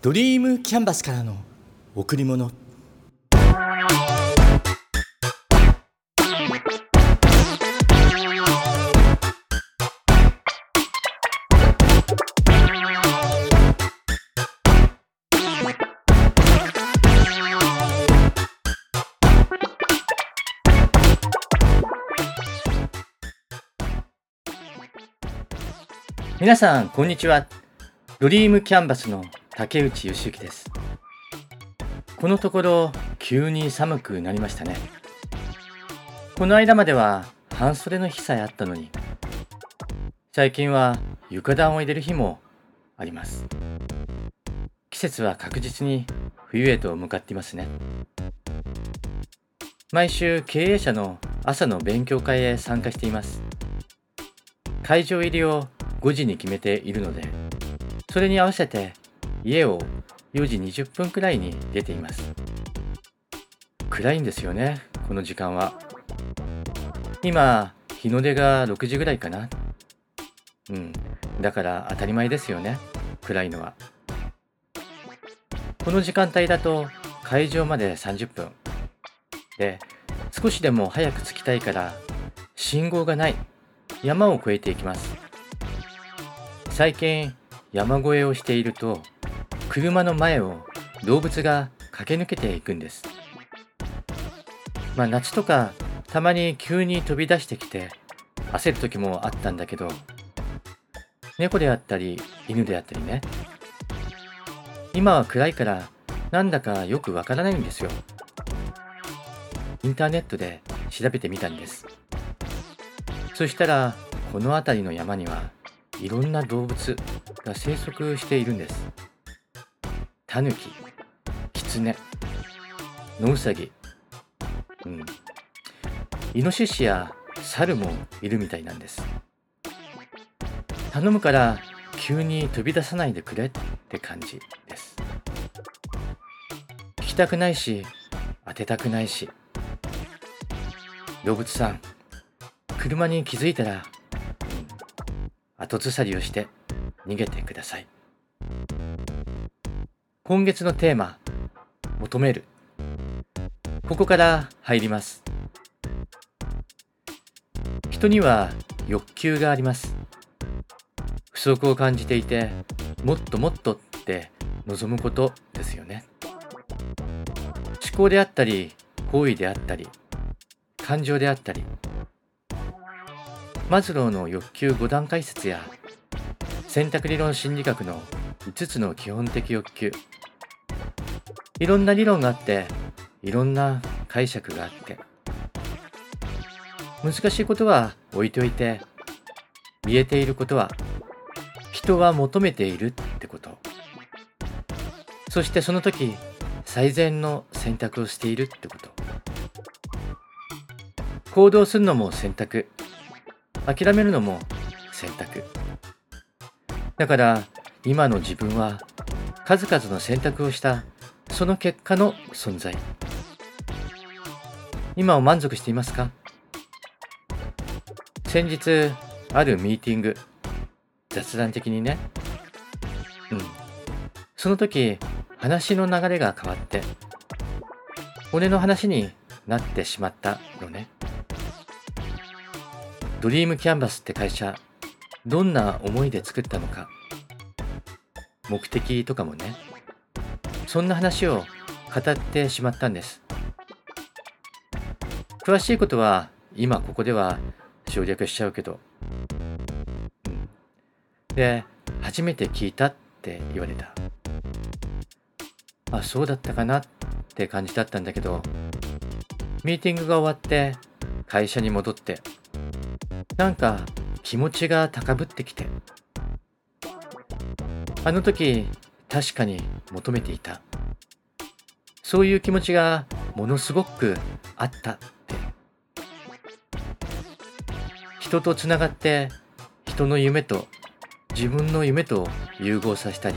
ドリームキャンバスからの贈り物。皆さんこんにちは。ドリームキャンバスの竹内由之です。このところ急に寒くなりましたね。この間までは半袖の日さえあったのに、最近は床暖を入れる日もあります。季節は確実に冬へと向かっていますね。毎週経営者の朝の勉強会へ参加しています。会場入りを5時に決めているので、それに合わせて家を4時20分くらいに出ています。暗いんですよね、この時間は。今日の出が6時ぐらいかな。だから当たり前ですよね、暗いのは。この時間帯だと会場まで30分で、少しでも早く着きたいから信号がない山を越えていきます。最近山越えをしていると、車の前を動物が駆け抜けていくんです。夏とかたまに急に飛び出してきて焦る時もあったんだけど、猫であったり犬であったりね。今は暗いからなんだかよくわからないんですよ。インターネットで調べてみたんです。そしたらこの辺りの山にはいろんな動物が生息しているんです。タヌキ、キツネ、ノウサギ、イノシシやサルもいるみたいなんです。頼むから急に飛び出さないでくれって感じです。聞きたくないし、当てたくないし。動物さん、車に気づいたら後ずさりをして逃げてください。今月のテーマ、求める。ここから入ります。人には欲求があります。不足を感じていて、もっともっとって望むことですよね。思考であったり、行為であったり、感情であったり、マズローの欲求5段階説や選択理論心理学の5つの基本的欲求、いろんな理論があって、いろんな解釈があって、難しいことは置いておいて、見えていることは人は求めているってこと、そしてその時最善の選択をしているってこと。行動するのも選択、諦めるのも選択。だから今の自分は数々の選択をしたその結果の存在。今を満足していますか？先日あるミーティング、雑談的にね。その時話の流れが変わって、俺の話になってしまったのね。ドリームキャンバスって会社、どんな思いで作ったのか、目的とかもね、そんな話を語ってしまったんです。詳しいことは今ここでは省略しちゃうけど、で、初めて聞いたって言われた。そうだったかなって感じだったんだけど、ミーティングが終わって会社に戻って、なんか気持ちが高ぶってきて、あの時確かに求めていた、そういう気持ちがものすごくあったって。人とつながって、人の夢と自分の夢と融合させたり、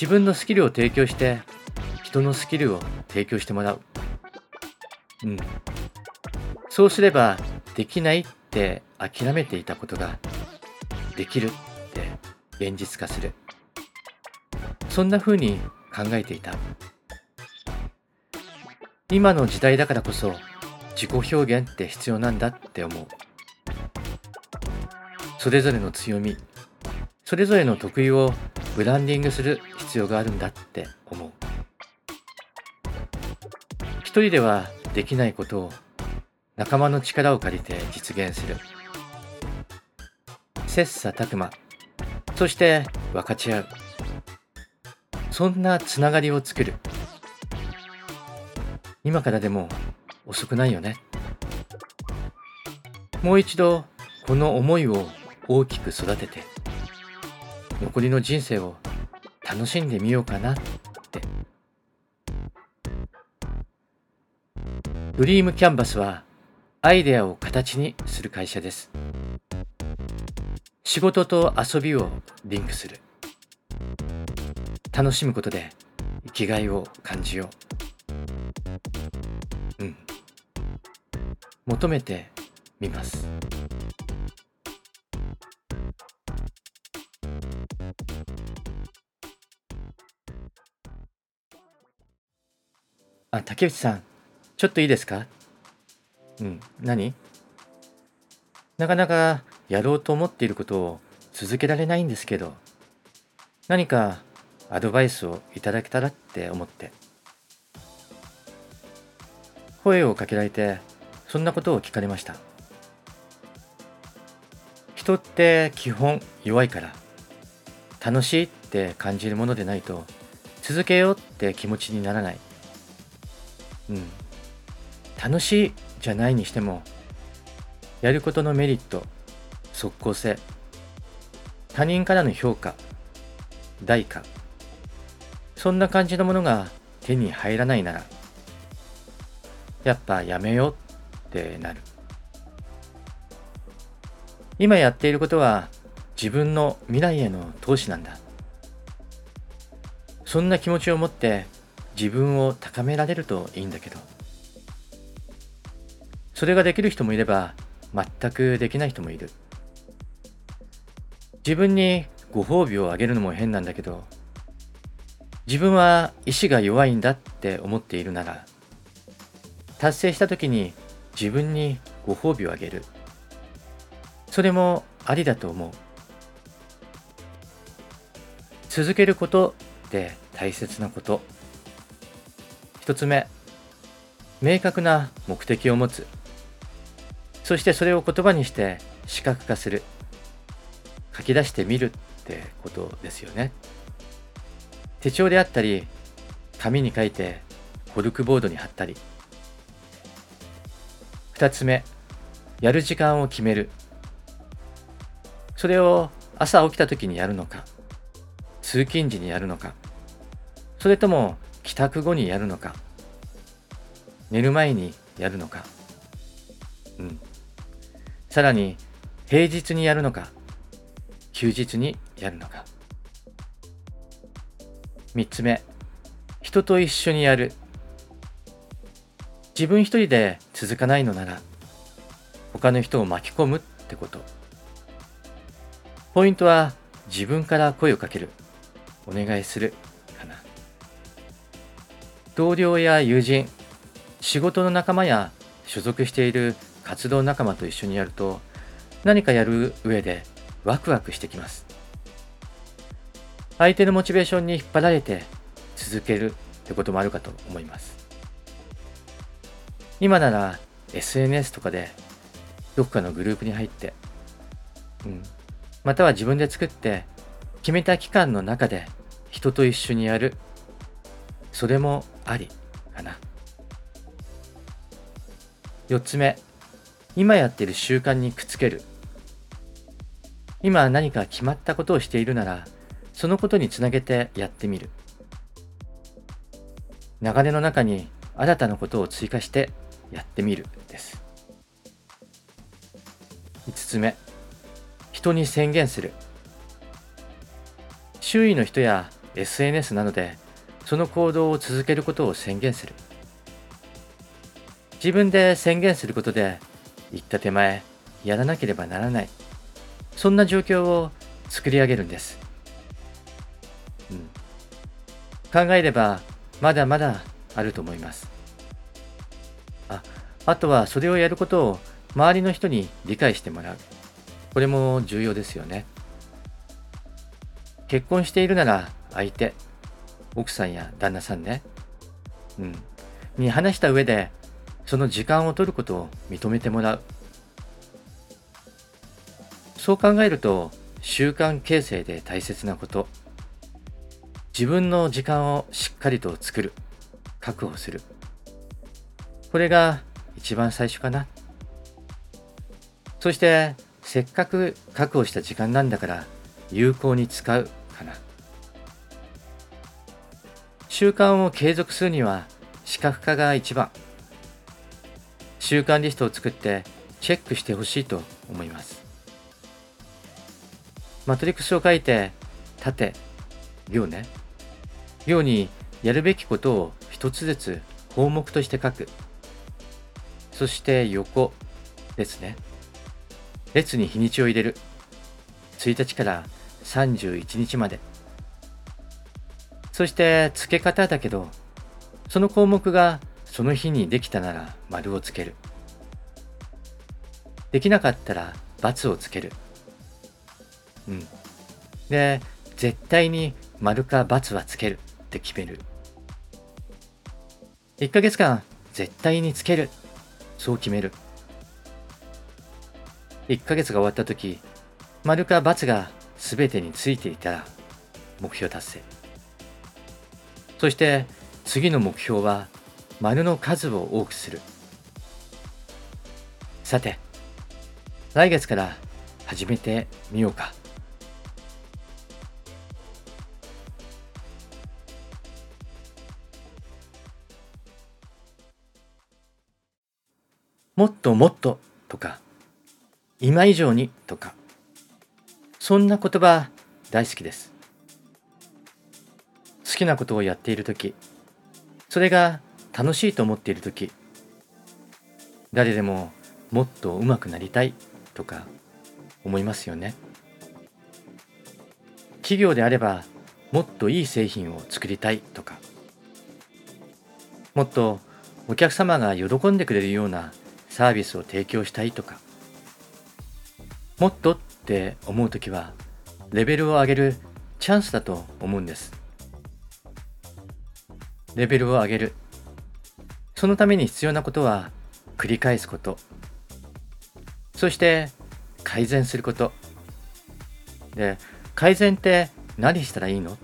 自分のスキルを提供して人のスキルを提供してもらう。そうすればできないって諦めていたことができるって現実化する。そんな風に考えていた。今の時代だからこそ自己表現って必要なんだって思う。それぞれの強み、それぞれの得意をブランディングする必要があるんだって思う。一人ではできないことを仲間の力を借りて実現する。切磋琢磨、そして分かち合う。そんなつながりを作る。今からでも遅くないよね。もう一度この思いを大きく育てて、残りの人生を楽しんでみようかなって。ドリームキャンバスはアイデアを形にする会社です。仕事と遊びをリンクする。楽しむことで生きがいを感じよう。求めてみます。竹内さん、ちょっといいですか？何？なかなかやろうと思っていることを続けられないんですけど、何かアドバイスをいただけたらって思って。声をかけられて、そんなことを聞かれました。人って基本弱いから、楽しいって感じるものでないと、続けようって気持ちにならない。楽しいじゃないにしても、やることのメリット、即効性、他人からの評価、代価、そんな感じのものが手に入らないなら、やっぱやめようってなる。今やっていることは自分の未来への投資なんだ。そんな気持ちを持って自分を高められるといいんだけど、それができる人もいれば全くできない人もいる。自分にご褒美をあげるのも変なんだけど、自分は意志が弱いんだって思っているなら、達成した時に自分にご褒美をあげる、それもありだと思う。続けることって大切なこと。一つ目、明確な目的を持つ。そしてそれを言葉にして視覚化する。書き出してみるってことですよね。手帳であったり、紙に書いてコルクボードに貼ったり。二つ目、やる時間を決める。それを朝起きた時にやるのか、通勤時にやるのか、それとも帰宅後にやるのか、寝る前にやるのか、さらに平日にやるのか、休日にやるのか。3つ目、人と一緒にやる。自分一人で続かないのなら、他の人を巻き込むってこと。ポイントは自分から声をかける、お願いするかな。同僚や友人、仕事の仲間や所属している活動仲間と一緒にやると、何かやる上でワクワクしてきます。相手のモチベーションに引っ張られて続けるってこともあるかと思います。今なら SNS とかでどこかのグループに入って、または自分で作って決めた期間の中で人と一緒にやる。それもありかな。4つ目、今やっている習慣にくっつける。今何か決まったことをしているなら、そのことにつなげてやってみる。流れの中に新たなことを追加してやってみるです。5つ目、人に宣言する。周囲の人や SNS などでその行動を続けることを宣言する。自分で宣言することで、言った手前やらなければならない、そんな状況を作り上げるんです。考えればまだまだあると思います。あとはそれをやることを周りの人に理解してもらう。これも重要ですよね。結婚しているなら相手、奥さんや旦那さんね、に話した上でその時間を取ることを認めてもらう。そう考えると習慣形成で大切なこと、自分の時間をしっかりと作る、確保する、これが一番最初かな。そしてせっかく確保した時間なんだから有効に使うかな。習慣を継続するには視覚化が一番。習慣リストを作ってチェックしてほしいと思います。マトリックスを書いて、縦、行ね。行にやるべきことを一つずつ項目として書く。そして横、列ね。列に日にちを入れる。1日から31日まで。そして付け方だけど、その項目がその日にできたなら丸をつける。できなかったら×をつける。で、絶対に丸か×はつけるって決める。1ヶ月間絶対につける、そう決める。1ヶ月が終わった時、丸か×が全てについていたら目標達成。そして次の目標は丸の数を多くする。さて、来月から始めてみようか。もっともっととか、今以上にとか、そんな言葉大好きです。好きなことをやっているとき、それが楽しいと思っているとき、誰でももっと上手くなりたいとか思いますよね。企業であればもっといい製品を作りたいとか、もっとお客様が喜んでくれるようなサービスを提供したいとか、もっとって思うときはレベルを上げるチャンスだと思うんです。レベルを上げる、そのために必要なことは繰り返すこと、そして改善することで、改善って何したらいいの、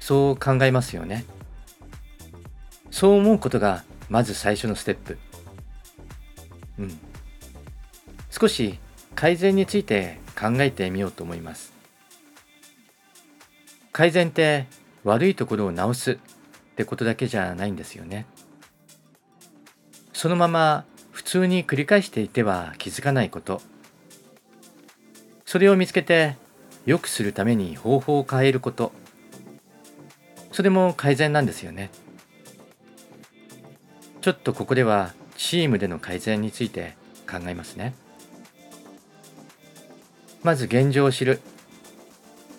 そう考えますよね。そう思うことがまず最初のステップ。少し改善について考えてみようと思います。改善って悪いところを直すってことだけじゃないんですよね。そのまま普通に繰り返していては気づかないこと。それを見つけて良くするために方法を変えること。それも改善なんですよね。ちょっとここではチームでの改善について考えますね。まず現状を知る。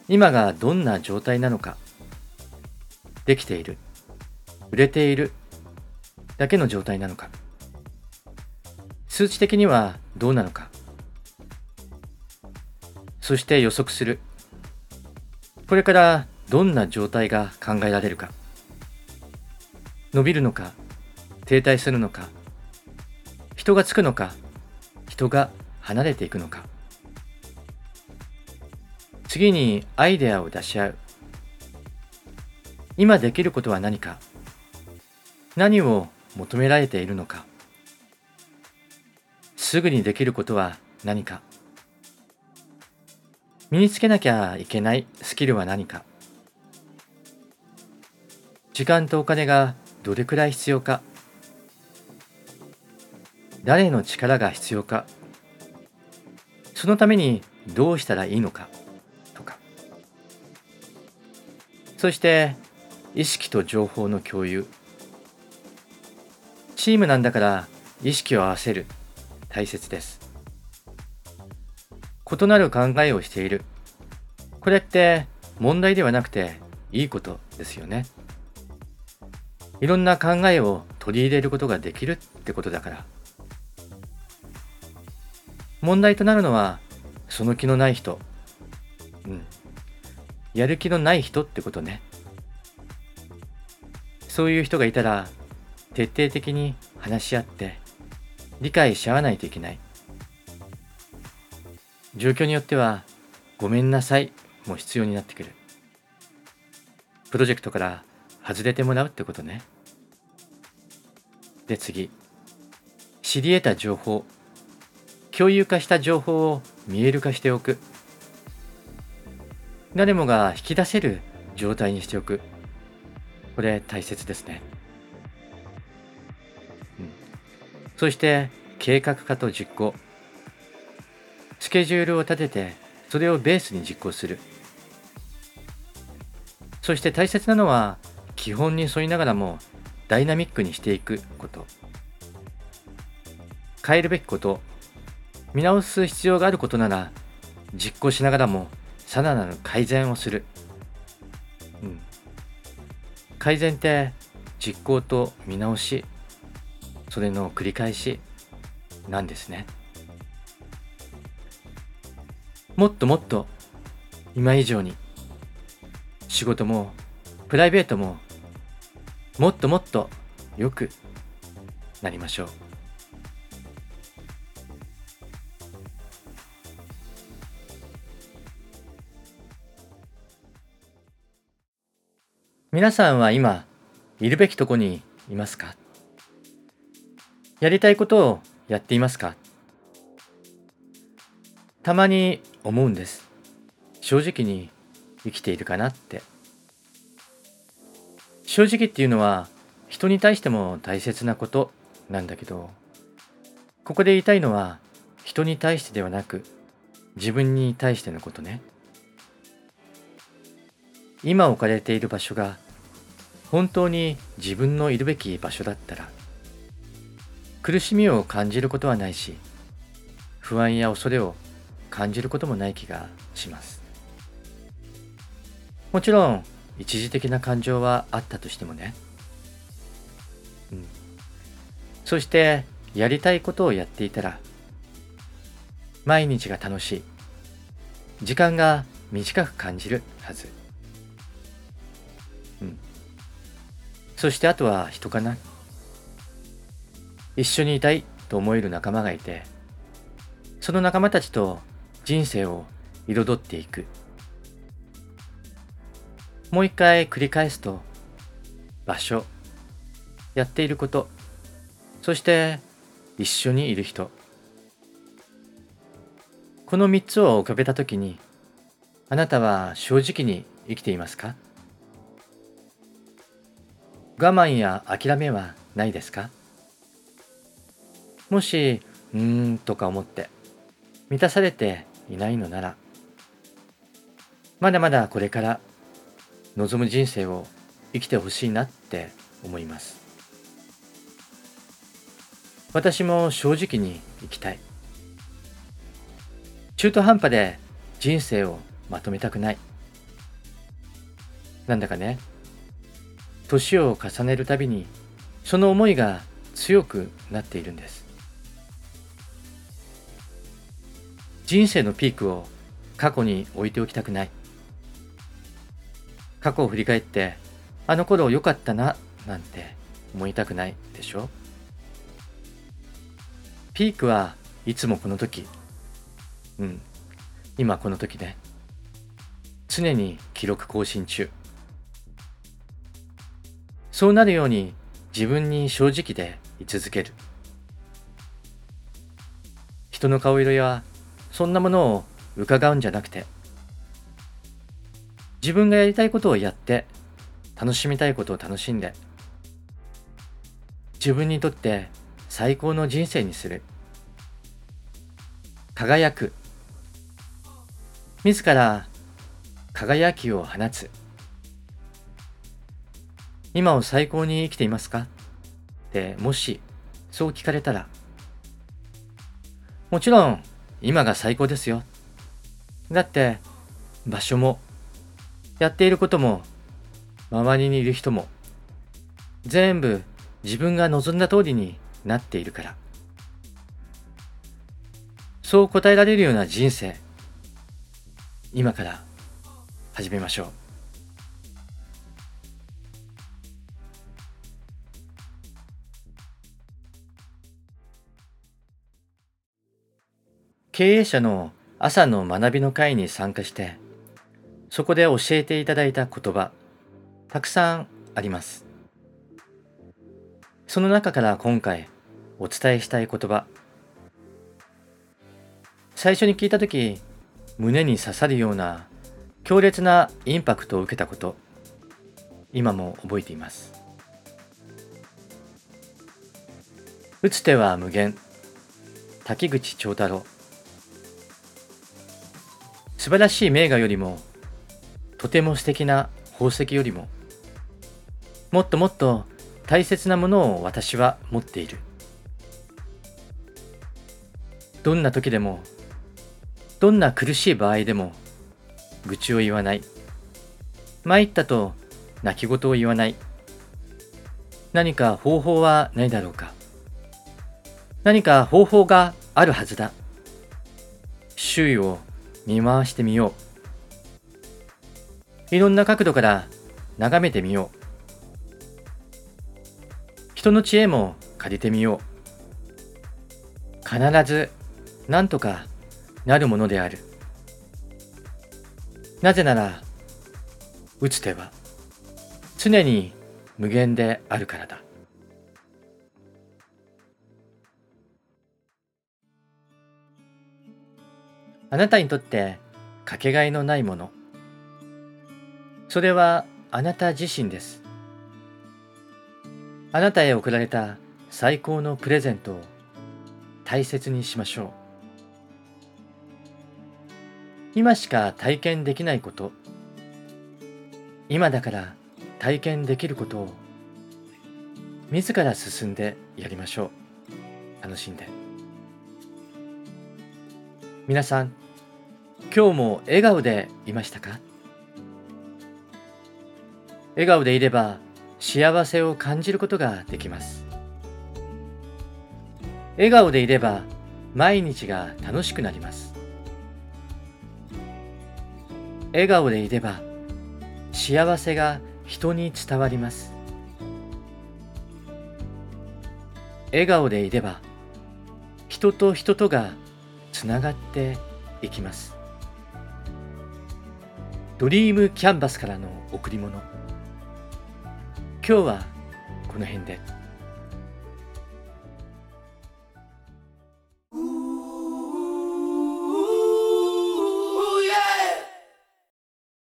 今がどんな状態なのか。できている、売れているだけの状態なのか。数値的にはどうなのか。そして予測する。これからどんな状態が考えられるか。伸びるのか。停滞するのか、人がつくのか、人が離れていくのか。次にアイデアを出し合う。今できることは何か、何を求められているのか、すぐにできることは何か、身につけなきゃいけないスキルは何か、時間とお金がどれくらい必要か、誰の力が必要か、そのためにどうしたらいいのかとか。そして意識と情報の共有。チームなんだから意識を合わせる、大切です。異なる考えをしている、これって問題ではなくていいことですよね。いろんな考えを取り入れることができるってことだから。問題となるのはその気のない人、やる気のない人ってことね。そういう人がいたら徹底的に話し合って理解し合わないといけない。状況によってはごめんなさいも必要になってくる。プロジェクトから外れてもらうってことね。で次、知り得た情報、共有化した情報を見える化しておく。誰もが引き出せる状態にしておく。これ大切ですね。そして計画化と実行。スケジュールを立ててそれをベースに実行する。そして大切なのは基本に沿いながらもダイナミックにしていくこと。変えるべきこと、見直す必要があることなら実行しながらもさらなる改善をする。改善って実行と見直し、それの繰り返しなんですね。もっともっと今以上に仕事もプライベートももっともっと良くなりましょう。皆さんは今いるべきとこにいますか？やりたいことをやっていますか？たまに思うんです。正直に生きているかなって。正直っていうのは人に対しても大切なことなんだけど、ここで言いたいのは人に対してではなく自分に対してのことね。今置かれている場所が本当に自分のいるべき場所だったら、苦しみを感じることはないし、不安や恐れを感じることもない気がします。もちろん一時的な感情はあったとしてもね。そしてやりたいことをやっていたら、毎日が楽しい、時間が短く感じるはず。そしてあとは人かな。一緒にいたいと思える仲間がいて、その仲間たちと人生を彩っていく。もう一回繰り返すと、場所、やっていること、そして一緒にいる人。この3つを浮かべたときに、あなたは正直に生きていますか？我慢や諦めはないですか？もしとか思って満たされていないのなら、まだまだこれから望む人生を生きてほしいなって思います。私も正直に生きたい。中途半端で人生をまとめたくない。なんだかね、年を重ねるたびにその思いが強くなっているんです。人生のピークを過去に置いておきたくない。過去を振り返ってあの頃良かったななんて思いたくないでしょ。ピークはいつもこの時、今この時ね。常に記録更新中。そうなるように自分に正直で居続ける。人の顔色やそんなものを伺うんじゃなくて、自分がやりたいことをやって、楽しみたいことを楽しんで、自分にとって最高の人生にする。輝く。自ら輝きを放つ。今を最高に生きていますか？ってもしそう聞かれたら、もちろん今が最高ですよ。だって場所もやっていることも周りにいる人も全部自分が望んだ通りになっているから、そう答えられるような人生、今から始めましょう。経営者の朝の学びの会に参加して、そこで教えていただいた言葉、たくさんあります。その中から今回お伝えしたい言葉、最初に聞いたとき胸に刺さるような強烈なインパクトを受けたこと、今も覚えています。打つ手は無限、滝口長太郎。素晴らしい名画よりも、とても素敵な宝石よりも、もっともっと大切なものを私は持っている。どんな時でも、どんな苦しい場合でも、愚痴を言わない。参ったと泣き言を言わない。何か方法はないだろうか。何か方法があるはずだ。周囲を見回してみよう。いろんな角度から眺めてみよう。人の知恵も借りてみよう。必ず何とかなるものである。なぜなら、打つ手は常に無限であるからだ。あなたにとってかけがえのないもの、それはあなた自身です。あなたへ贈られた最高のプレゼントを大切にしましょう。今しか体験できないこと、今だから体験できることを自ら進んでやりましょう。楽しんで。皆さん、今日も笑顔でいましたか？笑顔でいれば幸せを感じることができます。笑顔でいれば毎日が楽しくなります。笑顔でいれば幸せが人に伝わります。笑顔でいれば人と人とがつながっていきます。ドリームキャンバスからの贈り物、今日はこの辺で。